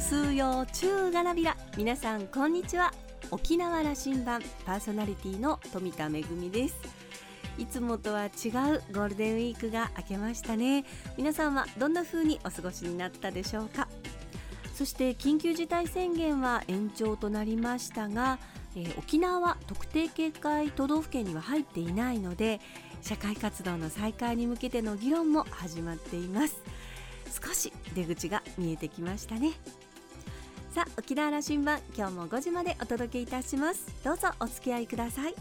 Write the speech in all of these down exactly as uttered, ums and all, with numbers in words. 数曜中がなびら、皆さんこんにちは。沖縄羅針盤パーソナリティの富田恵です。いつもとは違うゴールデンウィークが明けましたね。皆さんはどんな風にお過ごしになったでしょうか。そして緊急事態宣言は延長となりましたが、えー、沖縄は特定警戒都道府県には入っていないので、社会活動の再開に向けての議論も始まっています。少し出口が見えてきましたね。さあ、沖縄羅針盤、今日もごじまでお届けいたします。どうぞお付き合いください。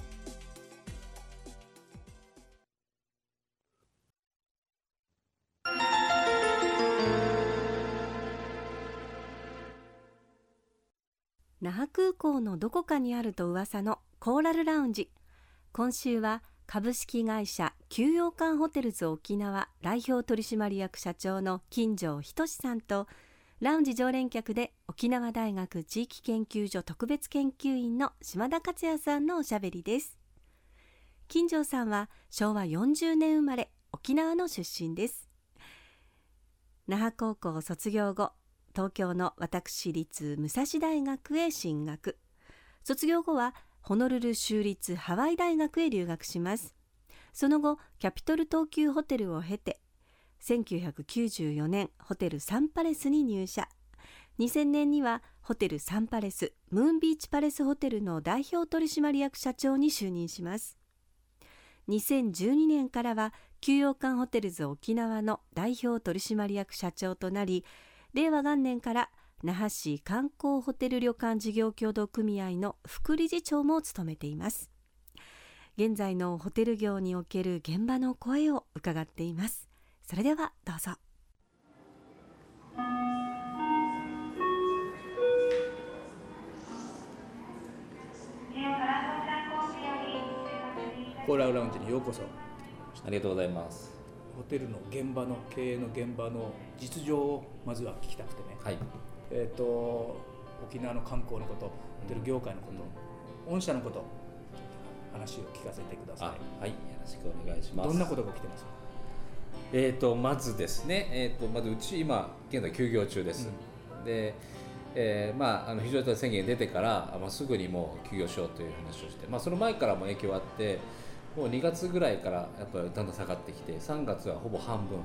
那覇空港のどこかにあると噂のコーラルラウンジ、今週は株式会社休養館ホテルズ沖縄代表取締役社長の金城仁さんと、ラウンジ常連客で沖縄大学地域研究所特別研究員の島田克也さんのおしゃべりです。金城さんはしょうわよんじゅうねん生まれ、沖縄の出身です。那覇高校を卒業後、東京の私立武蔵大学へ進学。卒業後はホノルル州立ハワイ大学へ留学します。その後キャピトル東急ホテルを経てせんきゅうひゃくきゅうじゅうよねんホテルサンパレスに入社、にせんねんにはホテルサンパレスムーンビーチパレスホテルの代表取締役社長に就任します。にせんじゅうにねんからは休養館ホテルズ沖縄の代表取締役社長となり、令和元年から那覇市観光ホテル旅館事業協同組合の副理事長も務めています。現在のホテル業における現場の声を伺っています。それではどうぞ。コーラルラウンジにようこそ。ありがとうございます。ホテルの現場の経営の現場の実情をまずは聞きたくてね、はい、えーと、沖縄の観光のこと、ホテル業界のこと、うん、御社のこと、話を聞かせてください。はい、よろしくお願いします。どんなことが起きてますか。えーと、まずですね、えーと、まずうち今現在休業中です、うん、で、えー、まあ、あの非常事態宣言出てから、まあ、すぐにもう休業しようという話をして、まあ、その前からも影響あって、もうにがつぐらいからやっぱりだんだん下がってきて、さんがつはほぼ半分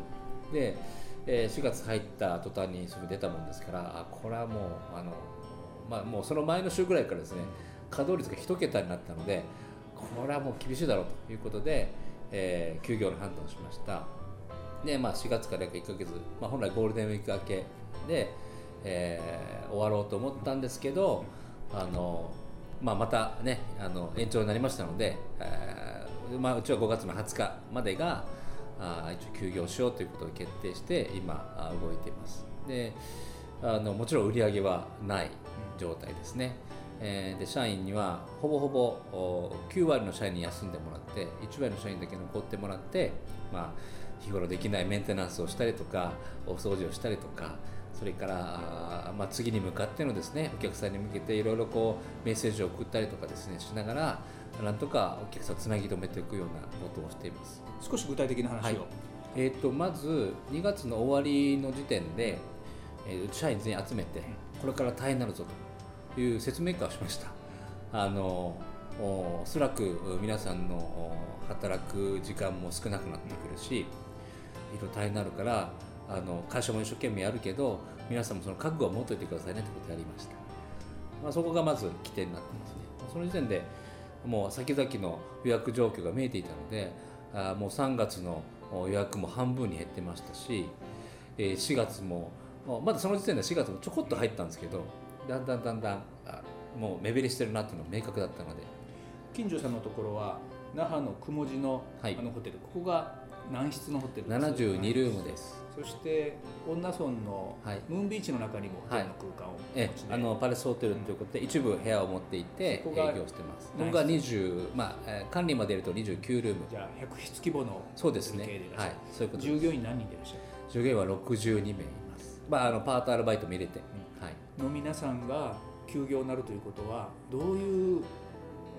で、えー、しがつ入った途端にそれ出たもんですから、あ、これはもうあの、まあ、もうその前の週ぐらいからですね、稼働率が一桁になったので、これはもう厳しいだろうということで、えー、休業の判断をしました。で、まあ、しがつから約いっかげつ、まあ、本来ゴールデンウィーク明けで、えー、終わろうと思ったんですけど、あの、まあ、またね、あの延長になりましたので、えーまあ、うちはごがつのはつかまでがあ一応休業しようということを決定して、今動いています。で、あのもちろん売り上げはない状態ですね、えー、で社員にはほぼほぼきゅうわりの社員に休んでもらって、いちわりの社員だけ残ってもらって、まあ、日頃できないメンテナンスをしたりとか、お掃除をしたりとか、それから、まあ、次に向かってのですね、お客さんに向けていろいろこうメッセージを送ったりとかですねしながら、なんとかお客さんをつなぎ止めていくようなことをしています。少し具体的な話を、はい、えー、とまずにがつの終わりの時点で、えー、社員全員集めて、これから大変になるぞという説明会をしました。あのおそらく皆さんの働く時間も少なくなってくるし、いろいろ大変になるから、あの会社も一生懸命やるけど、皆さんもその覚悟を持っておいてくださいねということをやりました、まあ、そこがまず起点になってますね。その時点でもう先々の予約状況が見えていたので、あもうさんがつの予約も半分に減ってましたし、しがつもまだその時点でしがつもちょこっと入ったんですけど、だんだんだんだんもう目減りしてるなというのが明確だったので。金城さんのところは那覇の雲地のあのホテル、はい、ここが何室のホテルですか。ななじゅうにルームです。そして恩納村のムーンビーチの中にもホテルの空間を、ね、はい、あのパレスホテルということで一部部屋を持っていて営業してます。ここがにじゅう、まあ、管理まで入れるとにじゅうきゅうルーム。じゃあひゃくしつ規模のホテル経営でいらっしゃる。そうですね、はい、そういうことです。従業員何人でいらっしゃる。従業員はろくじゅうにめいいます。まあ、あのパートアルバイトも入れて、うん、はい、の皆さんが休業になるということは、どういう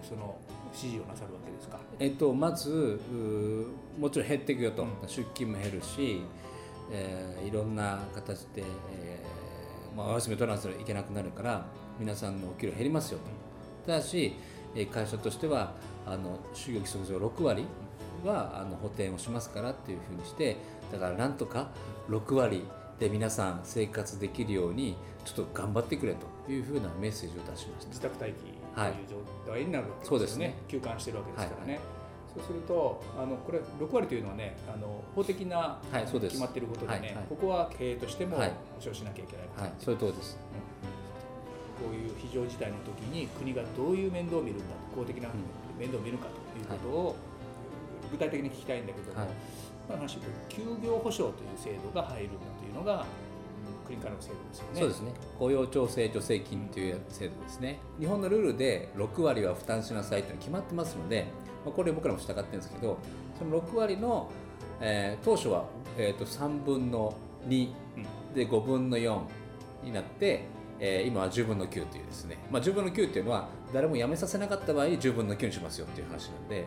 その指示をなさるわけですか。えっと、まずもちろん減っていくよと、うん、出勤も減るし、えー、いろんな形で、えーまあ、お休みを取らなきゃいけなくなるから皆さんのお給料減りますよと。ただし会社としてはあの就業規則上ろくわりはあの補填をしますからっていうふうにして、だからなんとかろくわりで皆さん生活できるようにちょっと頑張ってくれというふうなメッセージを出しました。自宅待機という状態になるわけですよね、はい、そうですね、休館してるわけですからね、はいはい。そうするとあのこれろくわりというのはね、あの法的な、はい、そうです決まっていることでね、はいはい、ここは経営としても保証しなきゃいけないこと、はいはい、そういうところです、うん。こういう非常事態の時に国がどういう面倒を見るんだ、公的な面倒を見るかということを具体的に聞きたいんだけども、はい、まあ、話休業保障という制度が入るんだというのが国からの制度ですよね。そうですね。雇用調整助成金という制度ですね。日本のルールでろくわりは負担しなさいというのが決まってますので、これ僕らも従ってるんですけど、そのろくわりの、えー、当初は、えー、とさんぶんのにでごぶんのよんになって、えー、今はじゅうぶんのきゅうというですね、まあ、じゅうぶんのきゅうというのは誰も辞めさせなかった場合じゅうぶんのきゅうにしますよという話なんで、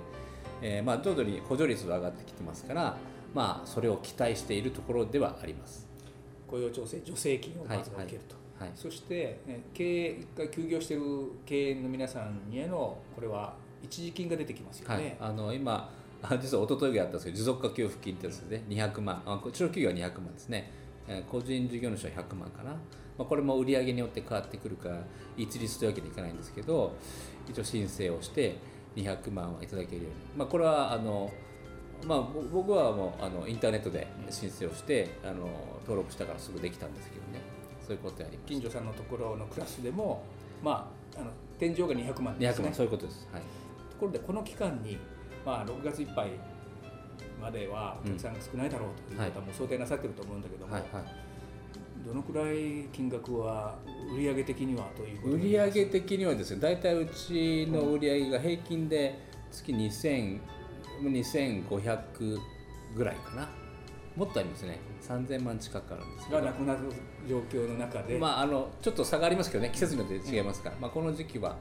えーまあ、徐々に補助率が上がってきてますから、まあ、それを期待しているところではあります。雇用調整助成金をまず受けると、はいはいはい、そして、ね、経営が休業している経営の皆さんへのこれは一時金が出てきますよね、はい、あの今実は一昨日があったんですけど、持続化給付金ってやつですね、にひゃくまん、あ中小企業はにひゃくまんですね、えー、個人事業主はひゃくまんかな、まあ、これも売上によって変わってくるから一律というわけにいかないんですけど、一応申請をしてにひゃくまんはいただけるように、まあ、これはあの、まあ、僕はもうあのインターネットで申請をして、うん、あの登録したからすぐできたんですけどね、そういうことやりました。近所さんのところのクラスでも、まあ、あの天井がにひゃくまんですね。にひゃくまん、そういうことです、はい。ところでこの期間に、まあ、ろくがついっぱいまではお客さんが少ないだろうという方も想定なさっていると思うんだけども、はいはいはい、どのくらい金額は売上的にはということになりますか？売上的にはですね、だいたいうちの売上が平均で月にせんごひゃくぐらいかな、もっとありますね、さんぜんまん近くあるんですが、なくなる状況の中で、まあ、あのちょっと差がありますけどね、季節によって違いますから、うん、まあ、この時期は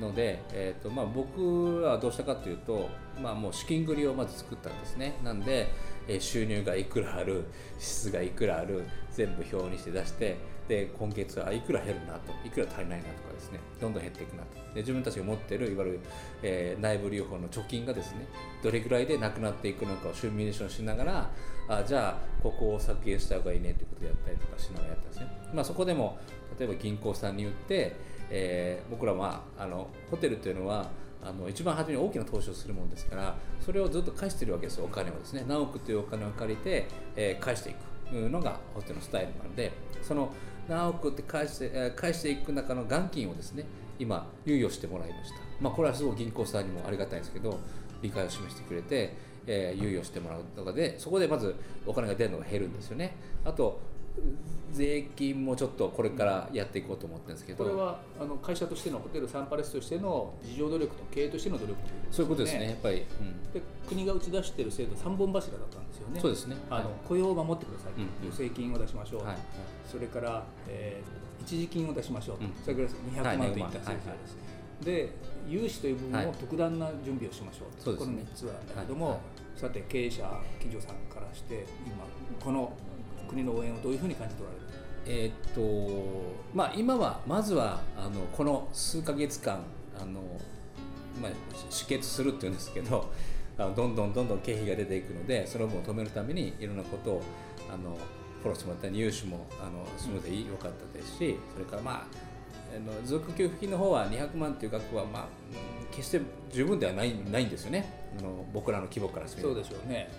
ので、えーとまあ、僕らはどうしたかというと、まあ、もう資金繰りをまず作ったんですね。なんで、えー、収入がいくらある、支出がいくらある、全部表にして出して、で今月はいくら減るなと、いくら足りないなとかですね、どんどん減っていくなと、で自分たちが持っているいわゆる、えー、内部留保の貯金がですね、どれぐらいでなくなっていくのかをシミュレーションしながら、あじゃあここを削減した方がいいねということをやったりとかしながらやったんですね。まあ、そこでも例えば銀行さんに言って、えー、僕らはあのホテルというのはあの一番初めに大きな投資をするものですから、それをずっと返しているわけですよ、お金をですね。何億というお金を借りて、えー、返していくのがホテルのスタイルなので、その何億って返して、返していく中の元金をですね、今猶予してもらいました。まあ、これはすごい銀行さんにもありがたいんですけど、理解を示してくれて、えー、猶予してもらうとかで、そこでまずお金が出るのが減るんですよね。あと税金もちょっとこれからやっていこうと思ってるんですけど、これはあの会社としてのホテルサンパレスとしての事情努力と経営としての努力という、ね、そういうことですね、やっぱり、うん、で国が打ち出している制度さんぼん柱だったんですよね。そうですね、あの雇用を守ってください、助成、うん、金を出しましょう、はい、それから、えー、一時金を出しましょう、うん、それからにひゃくまんといった制度です、はい。で融資という部分も特段な準備をしましょうと、はい、このみっつはだけども、はいはい、さて経営者企業さんからして今この国の応援をどういうふうに感じておられる？えーっとまあ、今はまずはあのこの数ヶ月間あの、まあ、止血するっていうんですけど、あのどんどんどんどん経費が出ていくので、その分を止めるためにいろんなことをあのフォローしてもらったり、融資もあのスムーズで良かったですし、それから、まあ、持続給付金の方はにひゃくまんという額は、まあ、決して十分ではない、ないんですよね、あの僕らの規模からしてみると。そうでしょうね、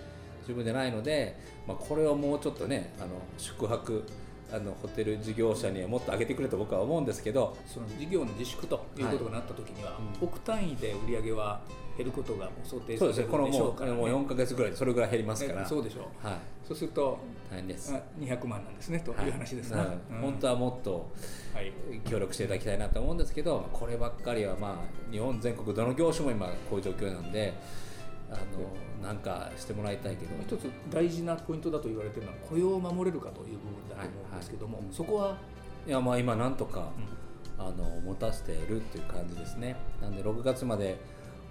自分じゃないので、まあ、これをもうちょっとね、あの宿泊あのホテル事業者にはもっと上げてくれと僕は思うんですけど、その事業の自粛ということがなった時には、はい、うん、億単位で売上は減ることが想定されるでしょうから、ね、そうですね、このもうよんかげつぐらいでそれぐらい減りますから、ね、そうでしょう、はい、そうすると大変です、にひゃくまんなんですねという話ですね、はい、うん、本当はもっと協力していただきたいなと思うんですけど、はい、こればっかりは、まあ、日本全国どの業種も今こういう状況なんで、あのなんかしてもらいたいけど、一つ大事なポイントだと言われているのは雇用を守れるかという部分だと思うんですけども、はいはい、そこは、いや、まあ、今なんとか、うん、あの持たせているという感じですね。なのでろくがつまで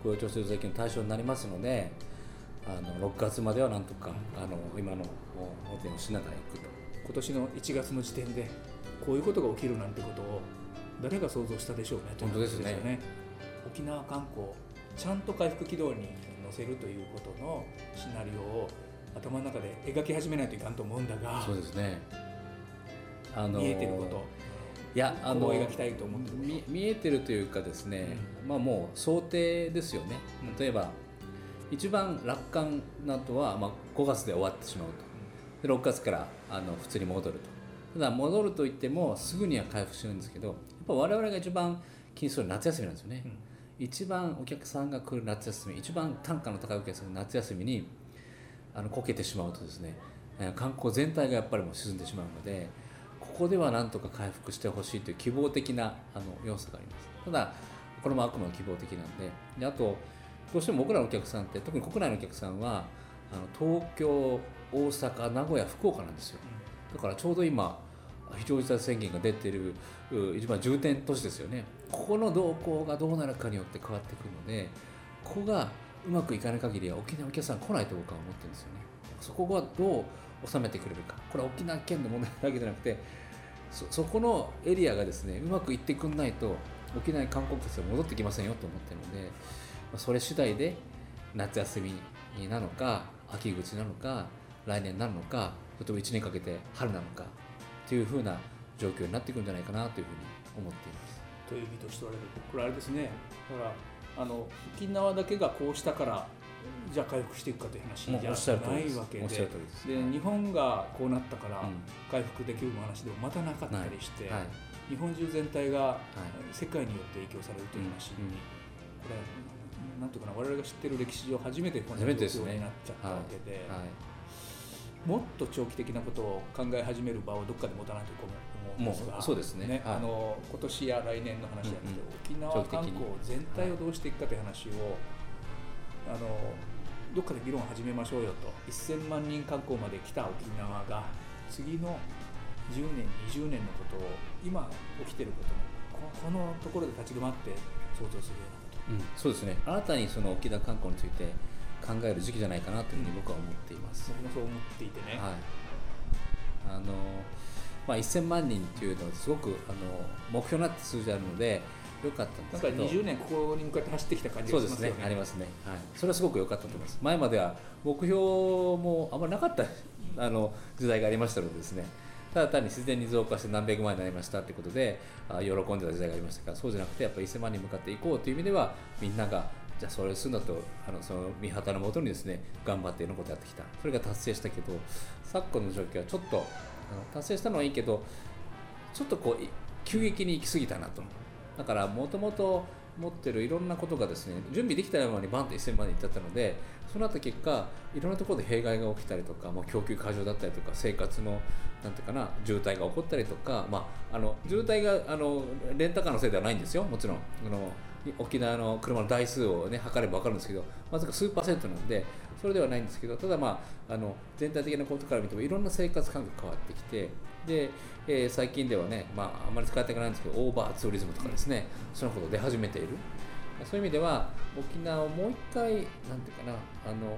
雇用調整税金の対象になりますので、あのろくがつまではなんとか、うん、あの今の補填をしながらいくと。今年のいちがつの時点でこういうことが起きるなんてことを誰が想像したでしょうね。本当ですね。沖縄観光ちゃんと回復軌道に乗せるということのシナリオを頭の中で描き始めないといかんと思うんだが、そうですね、あの見えてること、いや、あの描きたいと思ってる、見えてるというかですね、うん、まあもう想定ですよね。例えば、うん、一番楽観などは、まあ、ごがつで終わってしまうと、でろくがつからあの普通に戻ると、ただ戻るといってもすぐには回復するんですけど、やっぱ我々が一番気にする夏休みなんですよね、うん、一番お客さんが来る夏休み、一番単価の高いお客さんの夏休みにあのこけてしまうとですね、観光全体がやっぱりもう沈んでしまうので、ここではなんとか回復してほしいという希望的なあの要素があります。ただこれもあくまで希望的なん で, であとどうしても僕らのお客さんって、特に国内のお客さんはあの東京、大阪、名古屋、福岡なんですよ。だからちょうど今非常事態宣言が出ている一番重点都市ですよね。ここの動向がどうなるかによって変わってくるので、ここがうまくいかない限りは沖縄のお客さん来ないと僕は思ってるんですよね。そこはどう収めてくれるか、これは沖縄県の問題だけじゃなくて、 そ, そこのエリアがですねうまくいってくんないと沖縄に観光客が戻ってきませんよと思ってるので、それ次第で夏休みなのか秋口なのか来年なのか、例えばいちねんかけて春なのかというふうな状況になってくるんじゃないかなというふうに思っています。という意味としておられる、これあれですね、だからあの沖縄だけがこうしたからじゃあ回復していくかという話じゃないわけ で, で, で日本がこうなったから回復できる話でもまたなかったりして、うんはいはい、日本中全体が世界によって影響されるという話に、うんうん、これなんていうかな、我々が知ってる歴史上初めてこんな状況になっちゃったわけ で, で、ねはいはい、もっと長期的なことを考え始める場をどっかで持たないと思うんですが、そうですね、ねはい、あの今年や来年の話じゃなくて、うんうん、沖縄観光全体をどうしていくかという話を、はい、あのどっかで議論を始めましょうよと。せんまんにん観光まで来た沖縄が次のじゅうねんにじゅうねんのことを、今起きていることのこのところで立ち止まって想像するようなこと、うん、そうですね、新たにその沖縄観光について考える時期じゃないかなというふうに僕は思っています。僕もそう思っていてね。はい。あのまあせんまんにんというのはすごくあの目標になって数字あるので良かったんですけど。なんかにじゅうねんここに向かって走ってきた感じがしますよね。そうですね。ありますね。はい。それはすごく良かったと思います。前までは目標もあんまりなかったあの時代がありましたのでですね。ただ単に自然に増加して何百万になりましたということで喜んでた時代がありましたから、そうじゃなくてやっぱりせんまんに向かっていこうという意味ではみんながじゃあそれをするんだと、あのその見旗のもとにですね頑張っていろんなことやってきた、それが達成したけど、昨今の状況はちょっとあの達成したのはいいけどちょっとこう急激に行き過ぎたなと。だからもともと持ってるいろんなことがですね準備できたようにバンとせんまんに行っちゃったので、その後結果いろんなところで弊害が起きたりとか、まあ、供給過剰だったりとか、生活のなんていうかな渋滞が起こったりとか、まあ、あの渋滞があのレンタカーのせいではないんですよ、もちろんあの沖縄の車の台数を、ね、測れば分かるんですけど、わずか数パーセントなのでそれではないんですけど、ただ、まあ、あの全体的なことから見てもいろんな生活環境が変わってきて、で、えー、最近ではね、まあ、あんまり使っていかないんですけどオーバーツーリズムとかですね、そのことが出始めている。そういう意味では沖縄をもう一回なんていうかな、あの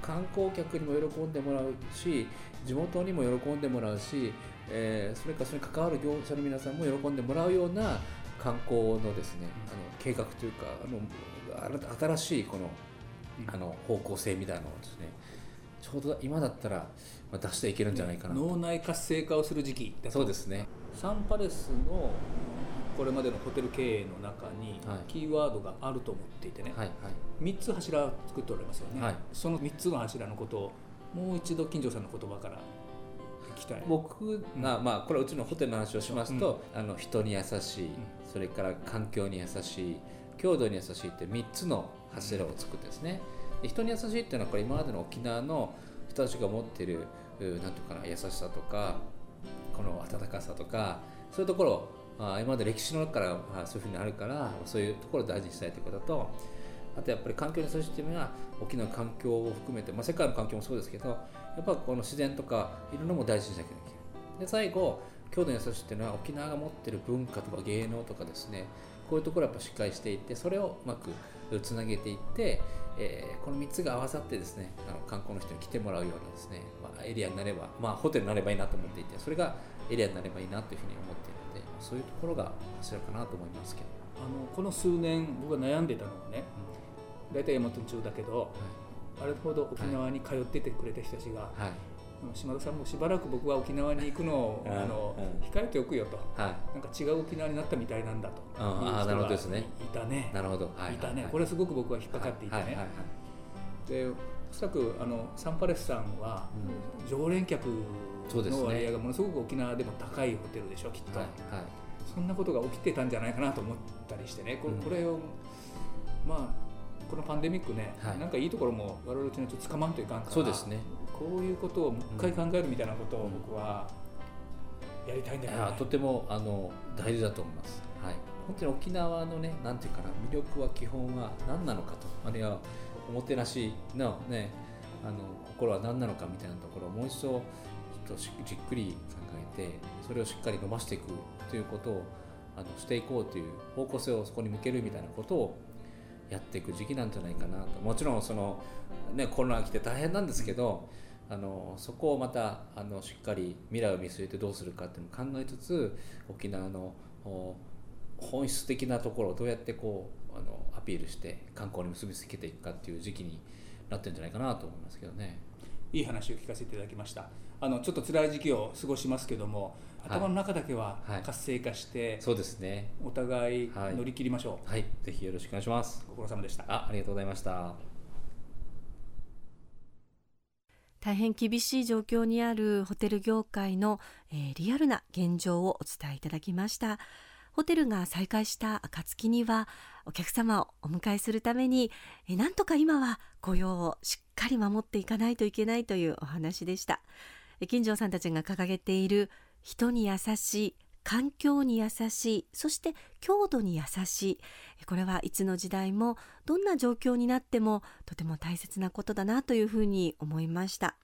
観光客にも喜んでもらうし、地元にも喜んでもらうし、えー、それからそれに関わる業者の皆さんも喜んでもらうような観光のですね、あの計画というか、あの新しいこの、あの方向性みたいなのをですね、ちょうど今だったら出していけるんじゃないかなと。脳内活性化をする時期だと。そうですね。サンパレスのこれまでのホテル経営の中にキーワードがあると思っていてね、はいはい、みっつ柱を作っておりますよね、はい、そのみっつの柱のことをもう一度金城さんの言葉から僕が、うんまあ、これはうちのホテルの話をしますと、うん、あの人に優しい、うん、それから環境に優しい、郷土に優しいってみっつの柱を作ってですね、で人に優しいっていうのはこれ今までの沖縄の人たちが持っているなんていうかな優しさとかこの温かさとかそういうところ、まあ、今まで歴史の中からそういう風にあるからそういうところを大事にしたいということと、あとやっぱり環境に優しいというのは沖縄の環境を含めて、まあ、世界の環境もそうですけどやっぱこの自然とかいろんなものを大事にしなきゃいけない。で最後郷土に優しいというのは沖縄が持っている文化とか芸能とかですね、こういうところをやっぱしっかりしていって、それをうまくつなげていって、えー、このみっつが合わさってですねあの観光の人に来てもらうようなですね、まあ、エリアになれば、まあ、ホテルになればいいなと思っていて、それがエリアになればいいなというふうに思っているので、そういうところが柱かなと思いますけど、あのこの数年僕が悩んでたのはね、だいたい山本中だけど、はい、あれほど沖縄に通っててくれた人たちが、はい、島田さんもしばらく僕は沖縄に行くのをあの、うん、控えておくよと、はい、なんか違う沖縄になったみたいなんだと、うん、いう人がいたね。なるほど、いたね。これすごく僕は引っかかっていたね。はいはいはいはい、でおそらくあのサンパレスさんは、うん、常連客の割合がものすごく沖縄でも高いホテルでしょきっと、はいはい、そんなことが起きてたんじゃないかなと思ったりしてね、こ れ,、うん、これをまあこのパンデミックね、はい、なんかいいところも我々うちのちょっとつかまんといかんから、そうですね、こういうことをもう一回考えるみたいなことを僕はやりたいんだけど、ね、うん、とてもあの大事だと思います、はい、本当に沖縄のね、なんていうかな、魅力は基本は何なのかと、あるいはおもてなしのね、あの心は何なのかみたいなところをもう一度ちょっとじっくり考えて、それをしっかり伸ばしていくということをあのしていこうという方向性をそこに向けるみたいなことをやっていく時期なんじゃないかなと。もちろんその、ね、コロナが来て大変なんですけど、あのそこをまたあのしっかり未来を見据えてどうするかっていうのを考えつつ、沖縄の本質的なところをどうやってこうあのアピールして観光に結びつけていくかっていう時期になってるんじゃないかなと思いますけどね。いい話を聞かせていただきました。あのちょっと辛い時期を過ごしますけども、頭の中だけは活性化して、はいはい、そうですね、お互い乗り切りましょう、はいはい、ぜひよろしくお願いします。ご苦労様でした。 あ, ありがとうございました。大変厳しい状況にあるホテル業界の、えー、リアルな現状をお伝えいただきました。ホテルが再開した暁にはお客様をお迎えするために、えなんとか今は雇用をしっかり守っていかないといけないというお話でした。金城さんたちが掲げている人に優しい、環境に優しい、そして郷土に優しい、これはいつの時代もどんな状況になってもとても大切なことだなというふうに思いました。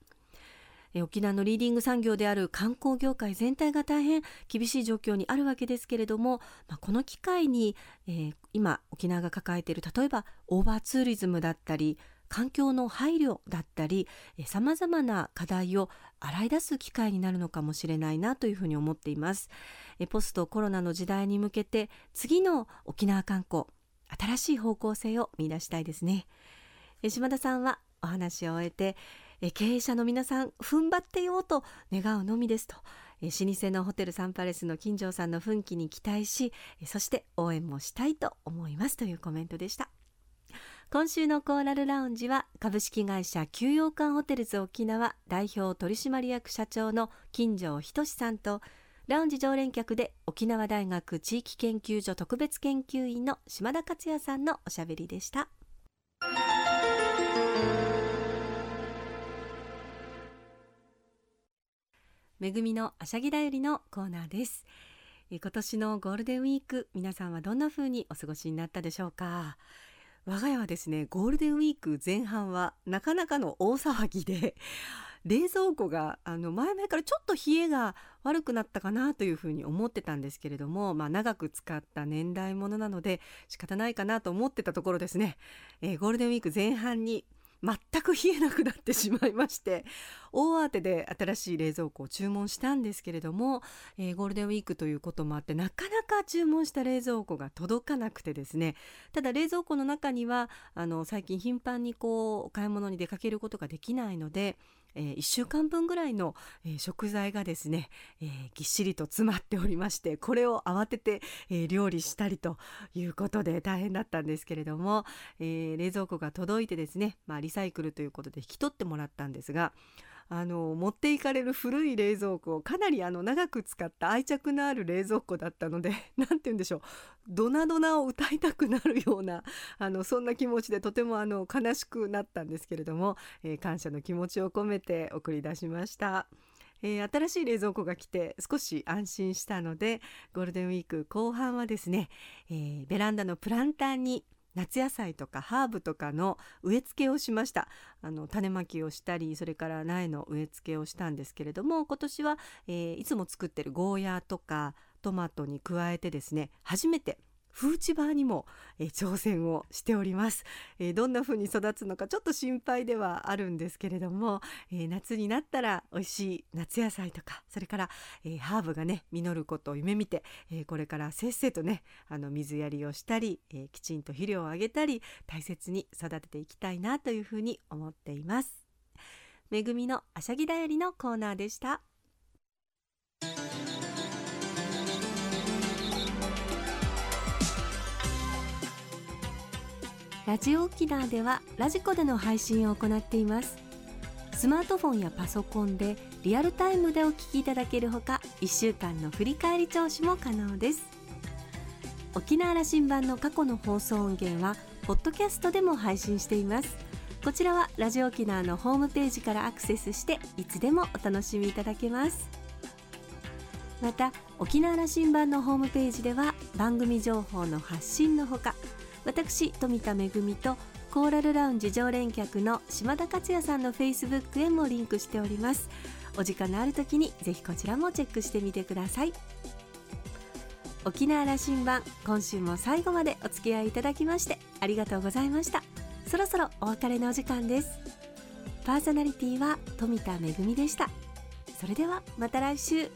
沖縄のリーディング産業である観光業界全体が大変厳しい状況にあるわけですけれども、まあ、この機会に、えー、今沖縄が抱えている例えばオーバーツーリズムだったり環境の配慮だったり、さまざまな課題を洗い出す機会になるのかもしれないなというふうに思っています。えポストコロナの時代に向けて次の沖縄観光、新しい方向性を見出したいですね。え島田さんはお話を終えて、経営者の皆さん踏ん張ってよと願うのみですと、老舗のホテルサンパレスの金城さんの奮起に期待し、そして応援もしたいと思いますというコメントでした。今週のコーラルラウンジは株式会社休養館ホテルズ沖縄代表取締役社長の金城仁さんと、ラウンジ常連客で沖縄大学地域研究所特別研究員の島田克也さんのおしゃべりでした。めぐみのあしゃぎだよりのコーナーです。今年のゴールデンウィーク、皆さんはどんな風にお過ごしになったでしょうか。我が家はですね、ゴールデンウィーク前半はなかなかの大騒ぎで、冷蔵庫があの前々からちょっと冷えが悪くなったかなというふうに思ってたんですけれども、まあ、長く使った年代物なので仕方ないかなと思ってたところですね、えー、ゴールデンウィーク前半に全く冷えなくなってしまいまして、大慌てで新しい冷蔵庫を注文したんですけれども、えー、ゴールデンウィークということもあってなかなか注文した冷蔵庫が届かなくてですね、ただ冷蔵庫の中にはあの最近頻繁にこうお買い物に出かけることができないので、えー、いっしゅうかんぶんぐらいの、えー、食材がですね、えー、ぎっしりと詰まっておりまして、これを慌てて、えー、料理したりということで大変だったんですけれども、えー、冷蔵庫が届いてですね、まあ、リサイクルということで引き取ってもらったんですが、あの持っていかれる古い冷蔵庫をかなりあの長く使った愛着のある冷蔵庫だったので、なんて言うんでしょう、ドナドナを歌いたくなるようなあのそんな気持ちでとてもあの悲しくなったんですけれども、えー、感謝の気持ちを込めて送り出しました。えー、新しい冷蔵庫が来て少し安心したので、ゴールデンウィーク後半はですね、えー、ベランダのプランターに夏野菜とかハーブとかの植え付けをしました。あの種まきをしたり、それから苗の植え付けをしたんですけれども、今年は、えー、いつも作ってるゴーヤーとかトマトに加えてですね、初めてフーチバーにも、えー、挑戦をしております、えー、どんな風に育つのかちょっと心配ではあるんですけれども、えー、夏になったら美味しい夏野菜とか、それから、えー、ハーブがね実ることを夢見て、えー、これからせっせとねあの水やりをしたり、えー、きちんと肥料をあげたり大切に育てていきたいなというふうに思っています。めぐみのあしゃぎだよりのコーナーでした。ラジオ沖縄ではラジコでの配信を行っています。スマートフォンやパソコンでリアルタイムでお聞きいただけるほか、いっしゅうかんの振り返り聴取も可能です。沖縄羅針盤の過去の放送音源はポッドキャストでも配信しています。こちらはラジオ沖縄のホームページからアクセスしていつでもお楽しみいただけます。また沖縄羅針盤のホームページでは番組情報の発信のほか、私富田恵とコーラルラウンジ常連客の島田克也さんの フェイスブック へもリンクしております。お時間のあるときにぜひこちらもチェックしてみてください。沖縄羅針盤、今週も最後までお付き合いいただきましてありがとうございました。そろそろお別れのお時間です。パーソナリティは富田恵でした。それではまた来週。